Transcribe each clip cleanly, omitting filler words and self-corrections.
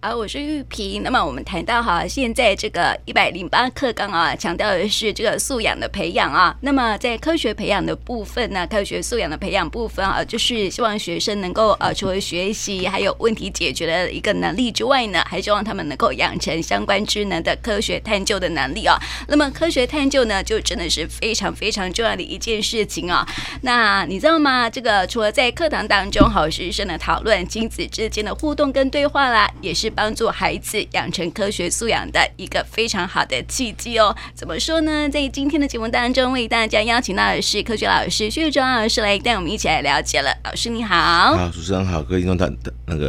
我是玉萍。那么我们谈到现在这个108课纲强调的是这个素养的培养那么在科学培养的部分呢，科学素养的培养部分就是希望学生能够除了学习还有问题解决的一个能力之外呢，还希望他们能够养成相关职能的科学探究的能力那么科学探究呢，就真的是非常非常重要的一件事情那你知道吗？这个除了在课堂当中师生的讨论、亲子之间的互动跟对话啦，也是帮助孩子养成科学素养的一个非常好的契机怎么说呢？在今天的节目当中，为大家邀请到的是科学老师薛玉忠老师来带我们一起来了解了。老师你好。好，主持人好，各位听众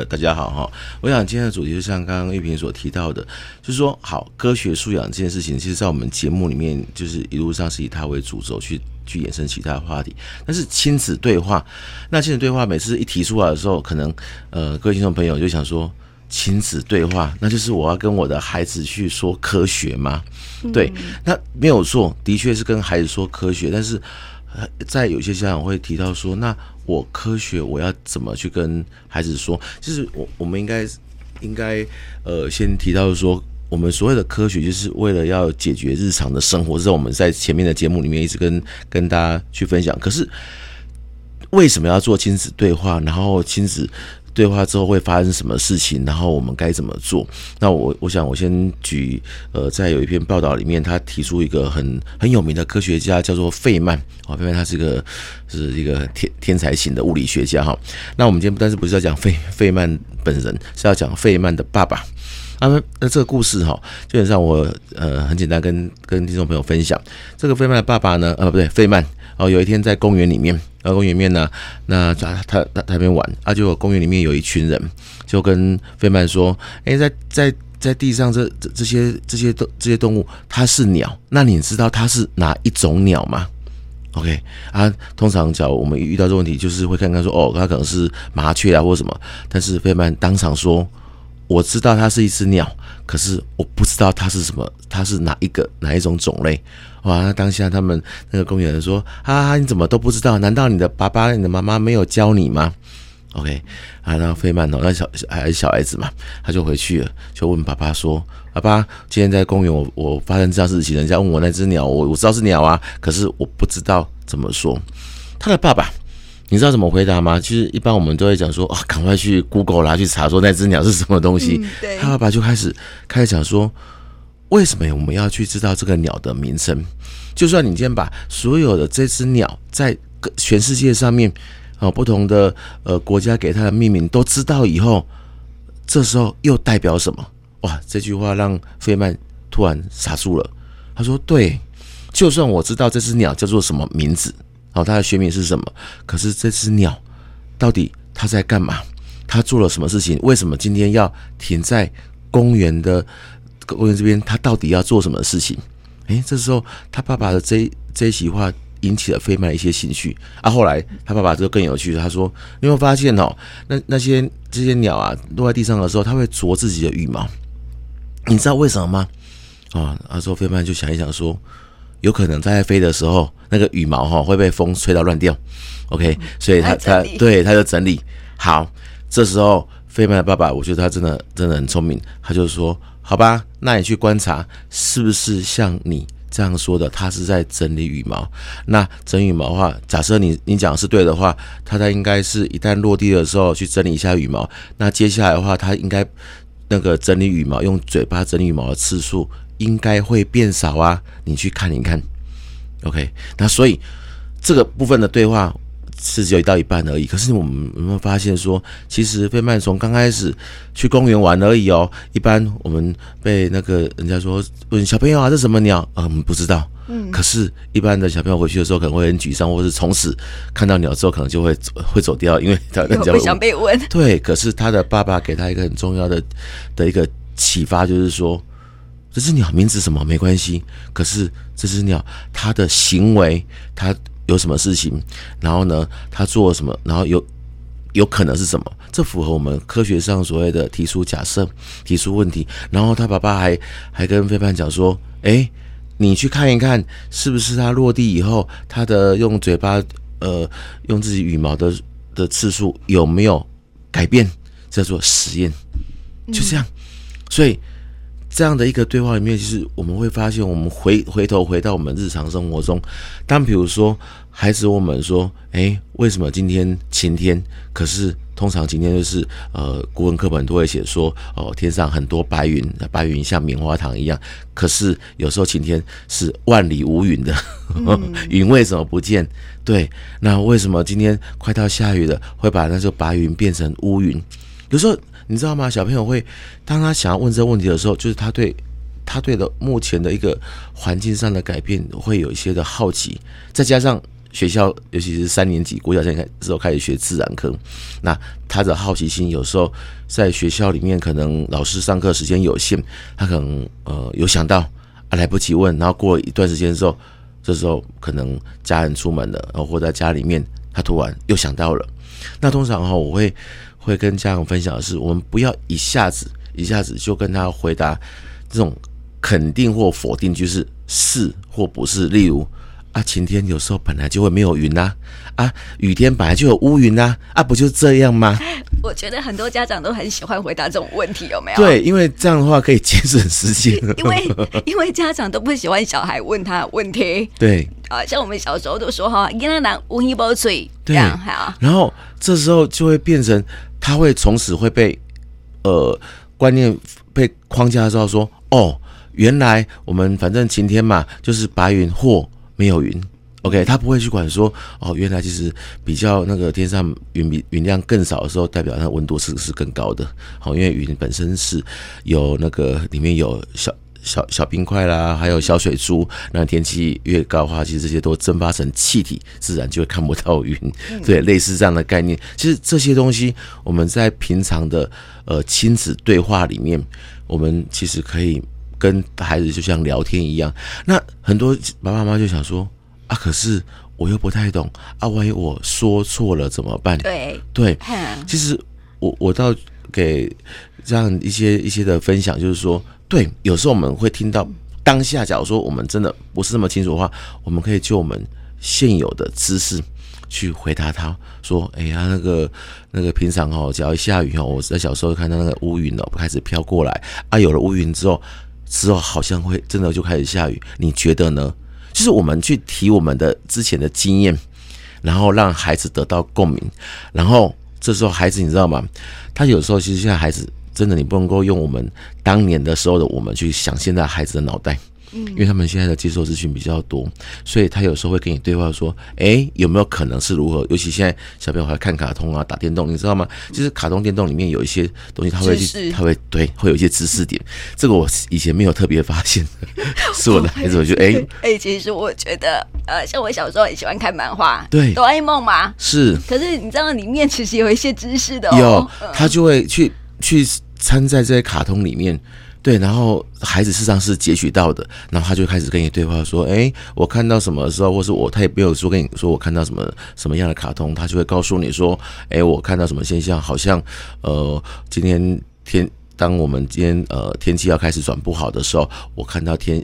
大家好我想今天的主题就像刚刚玉萍所提到的，就是说科学素养这件事情，其实在我们节目里面就是一路上是以它为主轴去衍生其他话题，但是亲子对话，那亲子对话每次一提出来的时候，可能各位听众朋友就想说，亲子对话，那就是我要跟我的孩子去说科学吗？对，那没有错，的确是跟孩子说科学，但是在有些家长会提到说，那我科学我要怎么去跟孩子说？就是我们应该先提到说。我们所谓的科学，就是为了要解决日常的生活，这是我们在前面的节目里面一直跟大家去分享。可是为什么要做亲子对话？然后亲子对话之后会发生什么事情？然后我们该怎么做？那我想我先举在有一篇报道里面，他提出一个很有名的科学家，叫做费曼。费曼他是一个天才型的物理学家那我们今天但是不是要讲费曼本人，是要讲费曼的爸爸。那这个故事基本上我很简单跟听众朋友分享。这个费曼的爸爸呢，不对，费曼有一天在公园里面，呢，那他在那边玩，就公园里面有一群人，就跟费曼说，在地上这些动物，它是鸟，那你知道它是哪一种鸟吗？OK 通常假如我们遇到这个问题，就是会看看说，它可能是麻雀或什么，但是费曼当场说。我知道它是一只鸟，可是我不知道它是什么，它是哪一种种类。那当下他们那个公园人说：“你怎么都不知道？难道你的爸爸、你的妈妈没有教你吗？” OK， 然后费曼那还是小孩子嘛，他就回去了，就问爸爸说：“爸爸，今天在公园我发生这样事情，人家问我那只鸟，我知道是鸟可是我不知道怎么说。”他的爸爸。你知道怎么回答吗？其实一般我们都会讲说赶快去 Google 去查说那只鸟是什么东西。他爸爸就开始讲说，为什么我们要去知道这个鸟的名称？就算你今天把所有的这只鸟在全世界上面不同的国家给它的命名都知道以后，这时候又代表什么？这句话让费曼突然傻住了。他说：“对，就算我知道这只鸟叫做什么名字。”它的学名是什么？可是这只鸟到底它在干嘛？它做了什么事情？为什么今天要停在公园这边？它到底要做什么事情？这时候他爸爸的这一席话引起了费曼一些兴趣后来他爸爸就更有趣，他说：“你有没有发现这些鸟落在地上的时候，它会啄自己的羽毛？你知道为什么吗？”那时候费曼就想一想说。有可能在飞的时候，那个羽毛会被风吹到乱掉 ，OK， 所以他就整理好。这时候费曼的爸爸，我觉得他真的很聪明，他就说：“好吧，那你去观察，是不是像你这样说的，他是在整理羽毛？那整羽毛的话，假设你讲的是对的话，他应该是一旦落地的时候去整理一下羽毛。那接下来的话，他应该整理羽毛，用嘴巴整理羽毛的次数。”应该会变少你去看一看 ，OK。那所以这个部分的对话是只有到一半而已。可是我们有没有发现说，其实费曼从刚开始去公园玩而已一般我们被人家说问小朋友这什么鸟我们不知道。可是，一般的小朋友回去的时候可能会很沮丧，或是从此看到鸟之后可能就会走掉，因为他不想被问。对，可是他的爸爸给他一个很重要的一个启发，就是说。这只鸟名字什么没关系，可是这只鸟它的行为，它有什么事情，然后呢，它做了什么，然后有可能是什么？这符合我们科学上所谓的提出假设、提出问题。然后他爸爸还跟费曼讲说：“你去看一看，是不是它落地以后，它的用嘴巴用自己羽毛的次数有没有改变？”叫做实验。就这样。所以这样的一个对话里面，其实我们会发现，我们回头回到我们日常生活中，当比如说孩子问我们说：“为什么今天晴天？”可是通常今天就是国文课本都会写说，天上很多白云，白云像棉花糖一样。可是有时候晴天是万里无云的，云为什么不见？对，那为什么今天快到下雨了，会把那些白云变成乌云？有时候你知道吗？小朋友会，当他想要问这个问题的时候，就是他对的目前的一个环境上的改变，会有一些的好奇，再加上学校，尤其是3年级国小之后开始学自然科，那他的好奇心有时候在学校里面，可能老师上课时间有限，他可能有想到来不及问，然后过了一段时间之后，这时候可能家人出门了，或者在家里面，他突然又想到了。那通常我会跟家长分享的是，我们不要一下子就跟他回答这种肯定或否定，就是是或不是。例如晴天有时候本来就会没有云啦，雨天本来就有乌云啦，不就这样吗？我觉得很多家长都很喜欢回答这种问题，有没有？对，因为这样的话可以节省时间。因为家长都不喜欢小孩问他问题。对，像我们小时候都说哈，跟他拿乌一包水，对，然后这时候就会变成他会从此会被观念被框架到说，原来我们反正晴天嘛，就是白云或没有云。 OK， 他不会去管说原来其实比较那个天上云量更少的时候，代表它的温度是更高的。因为云本身是有那个里面有小冰块啦，还有小水珠，那天气越高的话，其实这些都蒸发成气体，自然就会看不到云。对，类似这样的概念。其实这些东西我们在平常的亲子对话里面，我们其实可以跟孩子就像聊天一样。那很多爸爸妈妈就想说可是我又不太懂万一我说错了怎么办？对，其实我倒给这样一些的分享，就是说，对，有时候我们会听到当下，假如说我们真的不是那么清楚的话，我们可以就我们现有的知识去回答他说：“那个平常只要一下雨我在小时候看到那个乌云开始飘过来有了乌云之后好像会真的就开始下雨，你觉得呢？”就是我们去提我们的之前的经验，然后让孩子得到共鸣，然后这时候孩子你知道吗？他有时候其实现在孩子真的你不能够用我们当年的时候的我们去想现在孩子的脑袋，因为他们现在的接受资讯比较多，所以他有时候会跟你对话说：“有没有可能是如何？”尤其现在小朋友还看卡通打电动，你知道吗？就是卡通电动里面有一些东西，他会有一些知识点，这个我以前没有特别发现的，是我的孩子我觉得其实我觉得像我小时候很喜欢看漫画，对，哆啦 A 梦嘛，是，可是你知道里面其实有一些知识的有，他就会去参在这些卡通里面。对，然后孩子事实上是截取到的，然后他就开始跟你对话说：“我看到什么的时候，或是他也没有说跟你说我看到什么样的卡通，他就会告诉你说：我看到什么现象，好像今天当我们今天天气要开始转不好的时候，我看到天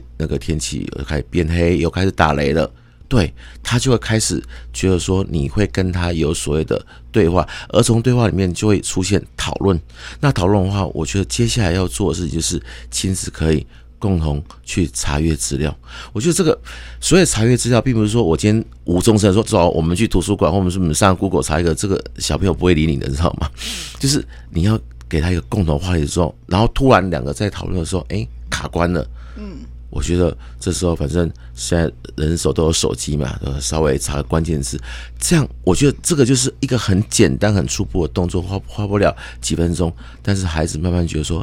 气开始变黑，又开始打雷了。”对，他就会开始觉得说你会跟他有所谓的对话，而从对话里面就会出现讨论。那讨论的话，我觉得接下来要做的事情就是亲子可以共同去查阅资料。我觉得这个所谓查阅资料，并不是说我今天无中生有说走，我们去图书馆或我们上 Google 查一个，这个小朋友不会理你的，知道吗？就是你要给他一个共同话题之后，然后突然两个在讨论的时候，卡关了。我觉得这时候反正现在人手都有手机嘛，稍微查关键字，这样我觉得这个就是一个很简单很初步的动作，花不了几分钟，但是孩子慢慢觉得说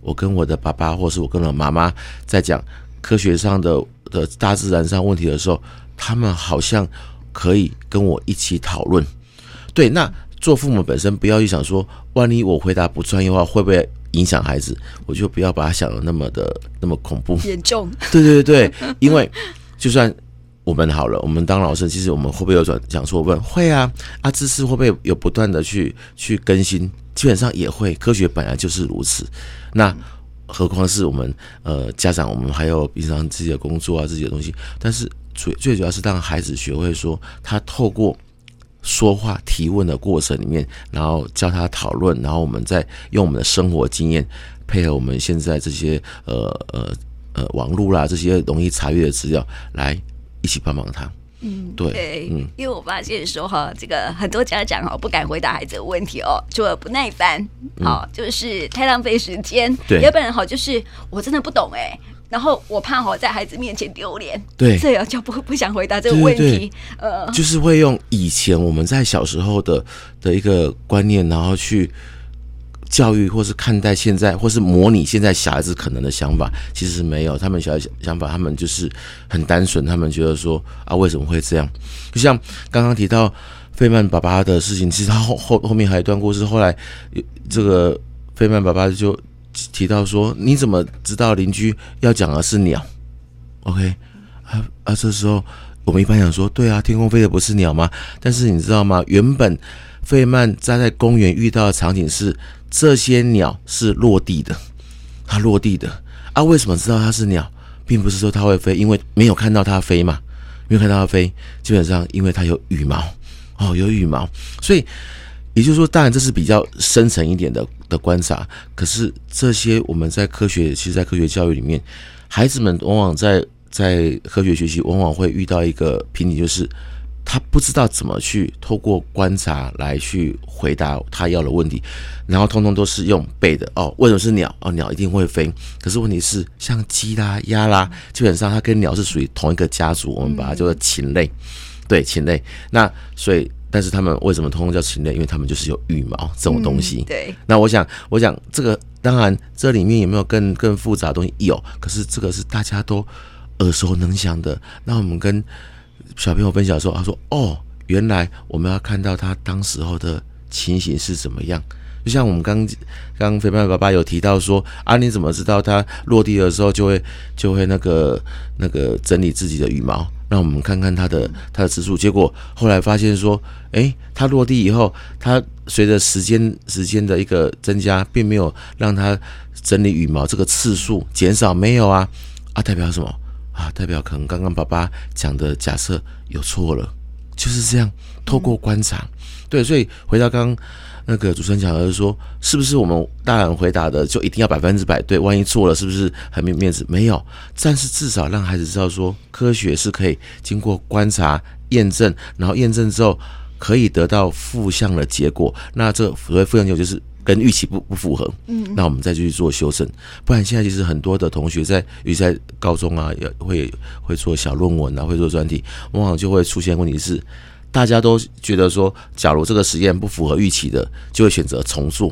我跟我的爸爸或是我跟我妈妈在讲科学上的大自然上问题的时候，他们好像可以跟我一起讨论。对，那做父母本身不要去想说万一我回答不专业的话会不会影响孩子，我就不要把他想的那么恐怖严重。对，因为就算我们好了，我们当老师，其实我们会不会有讲错问？会啊，知识会不会有不断的去更新？基本上也会，科学本来就是如此。那何况是我们家长，我们还有平常自己的工作自己的东西。但是最主要是让孩子学会说，他透过说话提问的过程里面，然后教他讨论，然后我们再用我们的生活经验配合我们现在这些网络啦这些容易查阅的资料来一起帮忙他。嗯，对，嗯，因为我发现说哈，这个很多家长不敢回答孩子的问题哦，除了不耐烦，好，就是太浪费时间，对，要不然就是我真的不懂哎。然后我怕在孩子面前丢脸，对，所以就不想回答这个问题。对对对，就是会用以前我们在小时候的一个观念，然后去教育或是看待现在，或是模拟现在小孩子可能的想法。其实没有，他们小孩子想法，他们就是很单纯，他们觉得说啊，为什么会这样？就像刚刚提到费曼爸爸的事情，其实他后面还有一段故事。后来这个费曼爸爸就提到说，你怎么知道邻居要讲的是鸟 ？OK 啊，这时候我们一般想说，对啊，天空飞的不是鸟吗？但是你知道吗？原本费曼站在公园遇到的场景是，这些鸟是落地的，它落地的啊。为什么知道它是鸟？并不是说它会飞，因为没有看到它飞嘛，没有看到它飞，基本上因为它有羽毛哦，有羽毛，所以。也就是说，当然这是比较深层一点的观察，可是这些我们在科学，其实在科学教育里面，孩子们往往在科学学习往往会遇到一个瓶颈，就是他不知道怎么去透过观察来去回答他要的问题，然后通通都是用背的哦，为什么是鸟？哦，鸟一定会飞。可是问题是，像鸡啦、鸭啦，基本上它跟鸟是属于同一个家族，我们把它叫做禽类，对，禽类。那所以。但是他们为什么通通叫禽类？因为他们就是有羽毛这种东西。对。那我想这个当然这里面有没有更复杂的东西？有，可是这个是大家都耳熟能详的。那我们跟小朋友分享的时候，他说：“哦，原来我们要看到他当时候的情形是怎么样。”就像我们刚肥胖爸爸有提到说：“啊，你怎么知道他落地的时候就会那个整理自己的羽毛？”让我们看看它的次数，结果后来发现说，它落地以后，它随着时间的一个增加，并没有让它整理羽毛这个次数减少，没有啊，代表什么啊？代表可能刚刚爸爸讲的假设有错了，就是这样。透过观察，对，所以回到刚刚那个主持人讲的是说，是不是我们大人回答的就一定要100%对？万一错了，是不是很没面子？没有，但是至少让孩子知道说，科学是可以经过观察验证，然后验证之后可以得到负向的结果。那这所谓负向结果就是跟预期不符合，那我们再去做修正。不然现在其实很多的同学尤其在高中啊，也会做小论文啊，会做专题，往往就会出现问题是。大家都觉得说，假如这个实验不符合预期的，就会选择重做。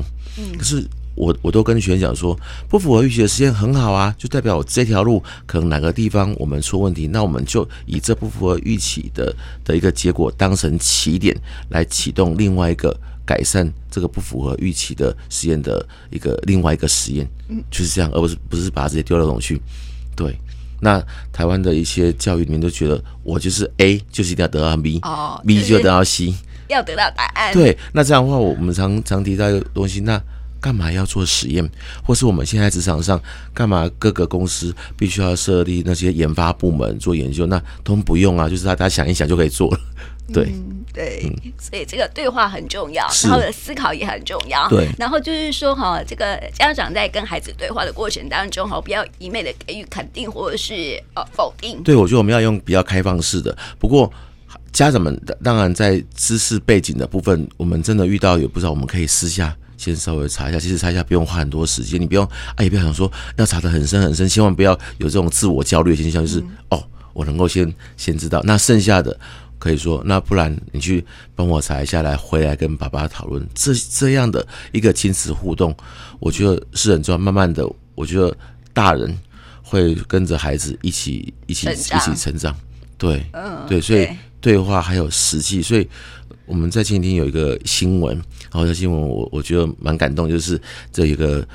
可是我都跟学员讲说，不符合预期的实验很好啊，就代表我这条路可能哪个地方我们出问题，那我们就以这不符合预期的一个结果当成起点，来启动另外一个改善这个不符合预期的实验的另外一个实验，就是这样，而不是把它直接丢到桶去，对。那台湾的一些教育里面都觉得，我就是 A 就是一定要得到 B，B 就得到 C， 要得到答案。对，那这样的话，我们常提到一个东西，那干嘛要做实验？或是我们现在职场上干嘛各个公司必须要设立那些研发部门做研究？那都不用啊，就是大家想一想就可以做了。对，对，所以这个对话很重要，然后思考也很重要。对，然后就是说这个家长在跟孩子对话的过程当中不要一昧的给予肯定或者是否定。对，我觉得我们要用比较开放式的。不过家长们当然在知识背景的部分，我们真的遇到有不少，我们可以私下先稍微查一下。其实查一下不用花很多时间，你不用也不要想说要查得很深很深，千万不要有这种自我焦虑的现象，就是我能够先知道，那剩下的。可以说，那不然你去帮我查一下，来回来跟爸爸讨论这样的一个亲子互动，我觉得是很重要。慢慢的，我觉得大人会跟着孩子一起成长，对，对，所以对话还有实际，所以我们在前几天有一个新闻，然后这新闻我觉得蛮感动，就是这一个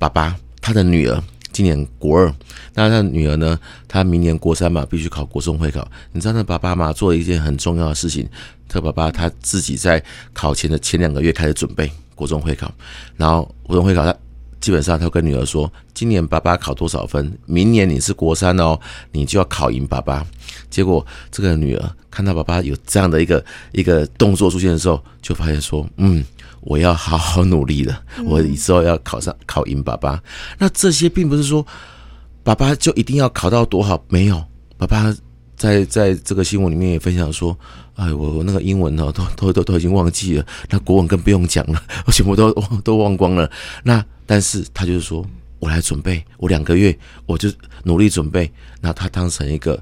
爸爸他的女儿。今年国二，那他女儿呢？她明年国三嘛，必须考国中会考。你知道那爸爸嘛，做了一件很重要的事情。他爸爸他自己在考前的前2个月开始准备国中会考，然后国中会考他基本上他跟女儿说，今年爸爸考多少分，明年你是国三哦，你就要考赢爸爸。结果这个女儿看到爸爸有这样的一个动作出现的时候，就发现说，我要好好努力了，我之后要考赢爸爸。那这些并不是说爸爸就一定要考到多好，没有，爸爸在这个新闻里面也分享说，哎，我那个英文哦，都已经忘记了，那国文更不用讲了，我全部都忘光了。那但是他就是说，我来准备，我2个月我就努力准备，那他当成一个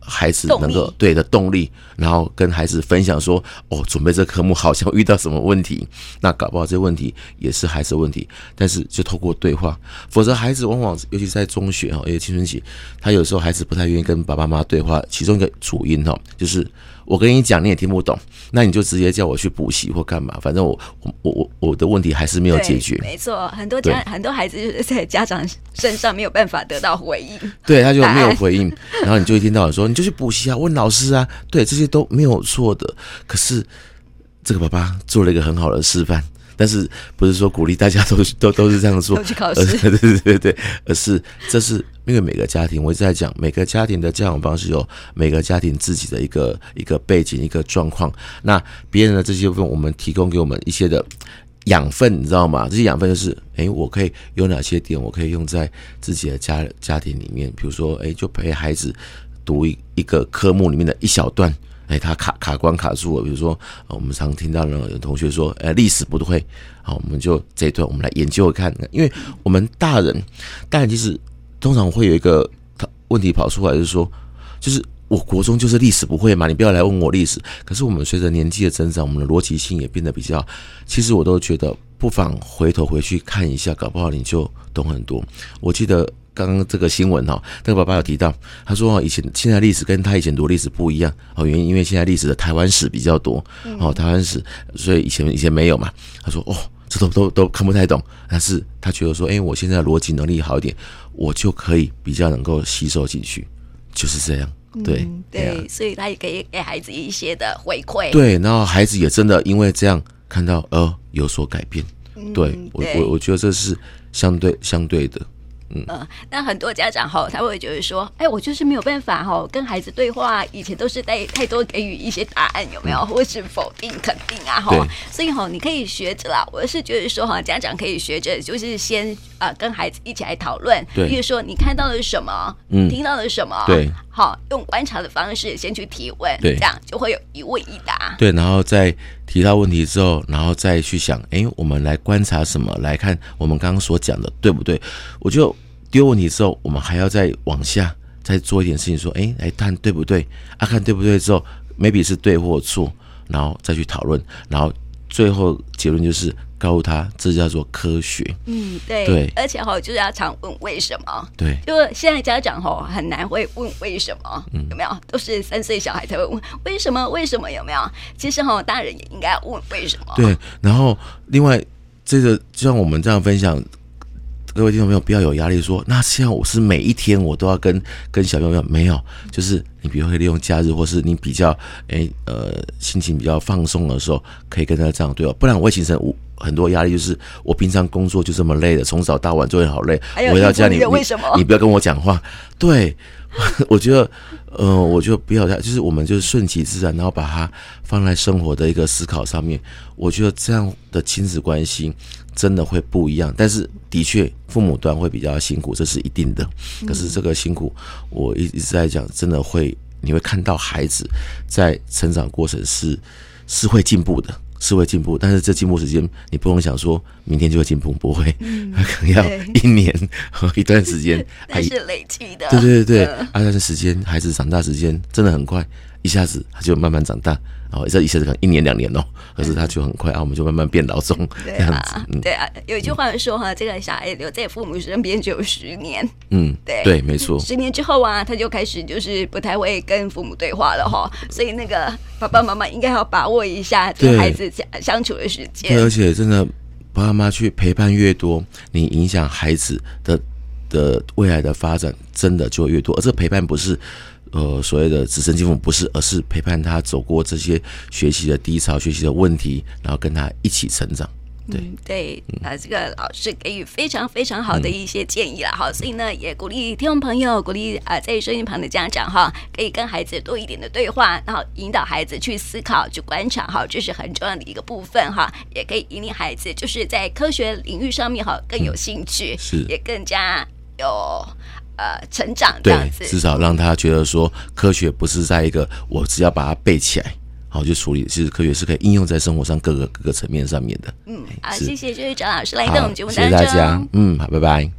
孩子能够对的动力，然后跟孩子分享说，准备这科目好像遇到什么问题，那搞不好这问题也是孩子的问题，但是就透过对话。否则孩子往往尤其在中学也青春期，他有时候孩子不太愿意跟爸爸妈妈对话，其中一个主因就是我跟你讲你也听不懂，那你就直接叫我去补习或干嘛，反正我的问题还是没有解决。没错，很多孩子就是在家长身上没有办法得到回应，对，他就没有回应，然后你就一天到晚说你就去补习啊，问老师啊，对，这些都没有错的。可是这个爸爸做了一个很好的示范，但是不是说鼓励大家都是这样做，都去考试，对，而是这是因为每个家庭，我一直在讲，每个家庭的教养方式有每个家庭自己的一个背景、一个状况。那别人的这些部分，我们提供给我们一些的养分，你知道吗？这些养分就是，我可以有哪些点，我可以用在自己的家庭里面，比如说，就陪孩子读一个科目里面的一小段。他卡关卡住了，比如说，我们常听到有同学说，历史不会，好，我们就这一段我们来研究看，因为我们大人其实通常会有一个问题跑出来，就是说，就是我国中就是历史不会嘛，你不要来问我历史。可是我们随着年纪的增长，我们的逻辑性也变得比较，其实我都觉得不妨回去看一下，搞不好你就懂很多。我记得刚刚这个新闻那个爸爸有提到，他说现在历史跟他以前读历史不一样，原因因为现在历史的台湾史比较多，台湾史，所以以前没有嘛。他说这都看不太懂，但是他觉得说，我现在逻辑能力好一点，我就可以比较能够吸收进去，就是这样。对，所以他也可以给孩子一些的回馈，对，然后孩子也真的因为这样看到有所改变。我觉得这是相对的。那很多家长他会觉得说，我就是没有办法跟孩子对话，以前都是太多给予一些答案，有没有，或是否定肯定啊，所以你可以学着啦，我是觉得说家长可以学着，就是先跟孩子一起来讨论，比如说你看到了什么，听到了什么，对，用观察的方式先去提问，这样就会有一问一答，对，然后再提到问题之后，然后再去想，我们来观察什么，来看我们刚刚所讲的对不对。我就丢问题之后，我们还要再往下再做一点事情，说来看对不对啊，看对不对之后 maybe 是对或错，然后再去讨论，然后最后结论就是告诉他，这叫做科学。对，而且就是要常问为什么。对，就是现在家长很难会问为什么，有没有？都是3岁小孩才会问为什么，为什么有没有？其实大人也应该问为什么。对，然后另外这个就像我们这样分享，各位听众朋友不要有压力说，那现在我是每一天我都要跟小朋友，没有，就是你比如会利用假日，或是你比较心情比较放松的时候，可以跟他这样对话，不然我会形成很多压力，就是我平常工作就这么累的，从早到晚就会好累，回到家你不要跟我讲话。对，我觉得不要，就是我们就是顺其自然，然后把它放在生活的一个思考上面，我觉得这样的亲子关系真的会不一样。但是的确父母端会比较辛苦，这是一定的，可是这个辛苦我一直在讲，真的会，你会看到孩子在成长过程是会进步的，是会进步，但是这进步时间你不能想说明天就会进步，不会，可能要1年一段时间，那是累积的。对，但是时间，孩子长大时间真的很快，一下子他就慢慢长大，这一下子可能1年2年可是他就很快我们就慢慢变老中，这样子。对啊，有一句话说这个小孩留在父母身边只有10年。对，没错。10年之后他就开始就是不太会跟父母对话了所以那个爸爸妈妈应该要把握一下跟孩子相处的时间。对，而且真的爸爸妈妈去陪伴越多，你影响孩子的未来的发展真的就越多。而这陪伴不是所谓的直升机父母，不是，而是陪伴他走过这些学习的低潮、学习的问题，然后跟他一起成长。对，这个老师给予非常非常好的一些建议了哈，所以呢，也鼓励听众朋友，鼓励在收音旁的家长哈，可以跟孩子多一点的对话，然后引导孩子去思考、去观察哈，这是很重要的一个部分哈，也可以引领孩子就是在科学领域上面哈更有兴趣，也更加有。成长这样子，对，至少让他觉得说，科学不是在一个我只要把它背起来，好就处理，其实科学是可以应用在生活上各个层面上面的。嗯，好，谢谢就是张老师来到我们节目当中，谢谢大家，嗯，好，拜拜。